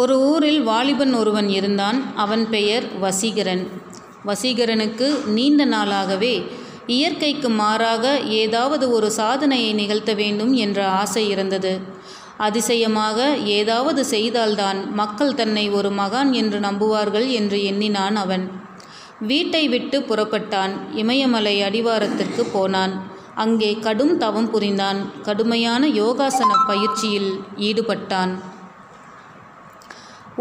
ஒரு ஊரில் வாலிபன் ஒருவன் இருந்தான். அவன் பெயர் வசீகரன். வசீகரனுக்கு நீண்ட நாளாகவே இயற்கைக்கு மாறாக ஏதாவது ஒரு சாதனையை நிகழ்த்த வேண்டும் என்ற ஆசை இருந்தது. அதிசயமாக ஏதாவது செய்தால்தான் மக்கள் தன்னை ஒரு மகான் என்று நம்புவார்கள் என்று எண்ணினான் அவன். வீட்டை விட்டு புறப்பட்டான். இமயமலை அடிவாரத்திற்கு போனான். அங்கே கடும் தவம் புரிந்தான். கடுமையான யோகாசன பயிற்சியில் ஈடுபட்டான்.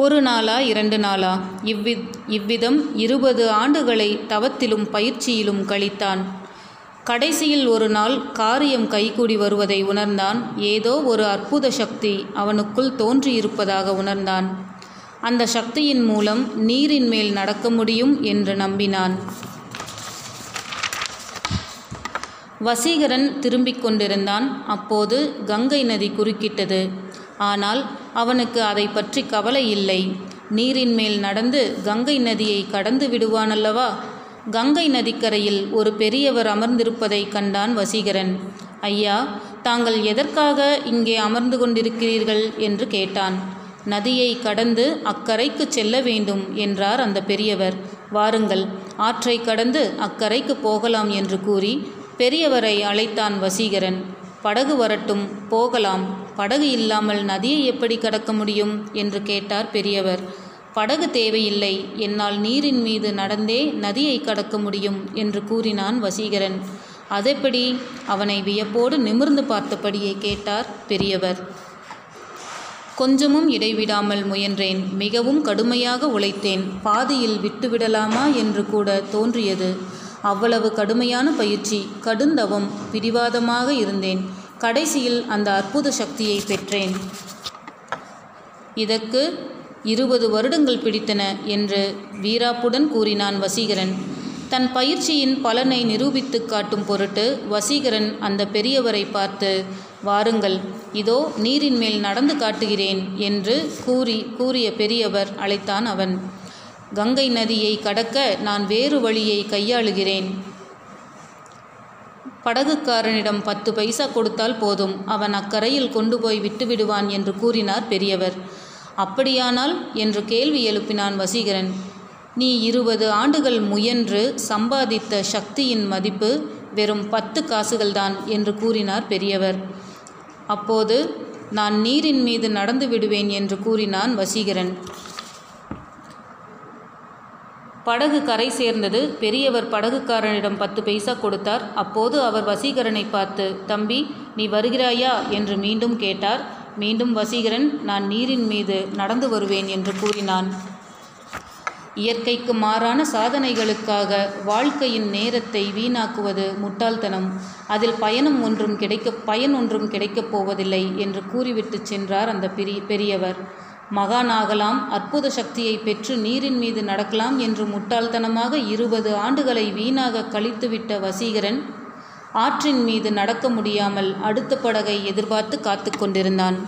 ஒரு நாளா இரண்டு நாளா இவ்விதம் 20 ஆண்டுகளை தவத்திலும் பயிற்சியிலும் கழித்தான். கடைசியில் ஒரு நாள் காரியம் கைகூடி வருவதை உணர்ந்தான். ஏதோ ஒரு அற்புத சக்தி அவனுக்குள் தோன்றியிருப்பதாக உணர்ந்தான். அந்த சக்தியின் மூலம் நீரின் மேல் நடக்க முடியும் என்று நம்பினான். வசீகரன் திரும்பிக் கொண்டிருந்தான். அப்போது கங்கை நதி குறுக்கிட்டது. ஆனால் அவனுக்கு அதை பற்றி கவலை இல்லை. நீரின் மேல் நடந்து கங்கை நதியை கடந்து விடுவானல்லவா? கங்கை நதிக்கரையில் ஒரு பெரியவர் அமர்ந்திருப்பதை கண்டான் வசீகரன். ஐயா, தாங்கள் எதற்காக இங்கே அமர்ந்து கொண்டிருக்கிறீர்கள் என்று கேட்டான். நதியை கடந்து அக்கரைக்கு செல்ல வேண்டும் என்றார் அந்த பெரியவர். வாருங்கள், ஆற்றை கடந்து அக்கரைக்கு போகலாம் என்று கூறி பெரியவரை அழைத்தான் வசீகரன். படகு வரட்டும், போகலாம். படகு இல்லாமல் நதியை எப்படி கடக்க முடியும் என்று கேட்டார் பெரியவர். படகு தேவையில்லை, என்னால் நீரின் மீது நடந்தே நதியை கடக்க முடியும் என்று கூறினான் வசீகரன். அதெப்படி? அவனை வியப்போடு நிமிர்ந்து பார்த்தபடியே கேட்டார் பெரியவர். கொஞ்சமும் இடைவிடாமல் முயன்றேன். மிகவும் கடுமையாக உழைத்தேன். பாதியில் விட்டுவிடலாமா என்று கூட தோன்றியது. அவ்வளவு கடுமையான பயிற்சி, கடுந்தவம், பிடிவாதமாக இருந்தேன். கடைசியில் அந்த அற்புத சக்தியை பெற்றேன். இதற்கு 20 வருடங்கள் பிடித்தன என்று வீராப்புடன் கூறினான் வசீகரன். தன் பயிற்சியின் பலனை நிரூபித்து காட்டும் பொருட்டு வசீகரன் அந்த பெரியவரை பார்த்து, வாருங்கள், இதோ நீரின் மேல் நடந்து காட்டுகிறேன் என்று கூறிய பெரியவர் அழைத்தான் அவன். கங்கை நதியை கடக்க நான் வேறு வழியை கையாளுகிறேன். படகுக்காரனிடம் 10 பைசா கொடுத்தால் போதும், அவன் அக்கரையில் கொண்டு போய் விட்டுவிடுவான் என்று கூறினார் பெரியவர். அப்படியானால் என்று கேள்வி எழுப்பினான் வசீகரன். நீ 20 ஆண்டுகள் முயன்று சம்பாதித்த சக்தியின் மதிப்பு வெறும் 10 காசுகள்தான் என்று கூறினார் பெரியவர். அப்போது நான் நீரின் மீது நடந்து விடுவேன் என்று கூறினான் வசீகரன். படகு கரை சேர்ந்தது. பெரியவர் படகுக்காரனிடம் 10 பைசா கொடுத்தார். அப்போது அவர் வசீகரனை பார்த்து, தம்பி, நீ வருகிறாயா என்று மீண்டும் கேட்டார். மீண்டும் வசீகரன், நான் நீரின் மீது நடந்து வருவேன் என்று கூறினான். இயற்கைக்கு மாறான சாதனைகளுக்காக வாழ்க்கையின் நேரத்தை வீணாக்குவது முட்டாள்தனம். அதில் பயன் ஒன்றும் கிடைக்கப் போவதில்லை என்று கூறிவிட்டு சென்றார் அந்த பெரியவர். மகானாகலாம், அற்புத சக்தியை பெற்று நீரின் மீது நடக்கலாம் என்று முட்டாள்தனமாக 20 ஆண்டுகளை வீணாக கழித்துவிட்ட வசீகரன் ஆற்றின் மீது நடக்க முடியாமல் அடுத்த படகை எதிர்பார்த்து காத்து கொண்டிருந்தான்.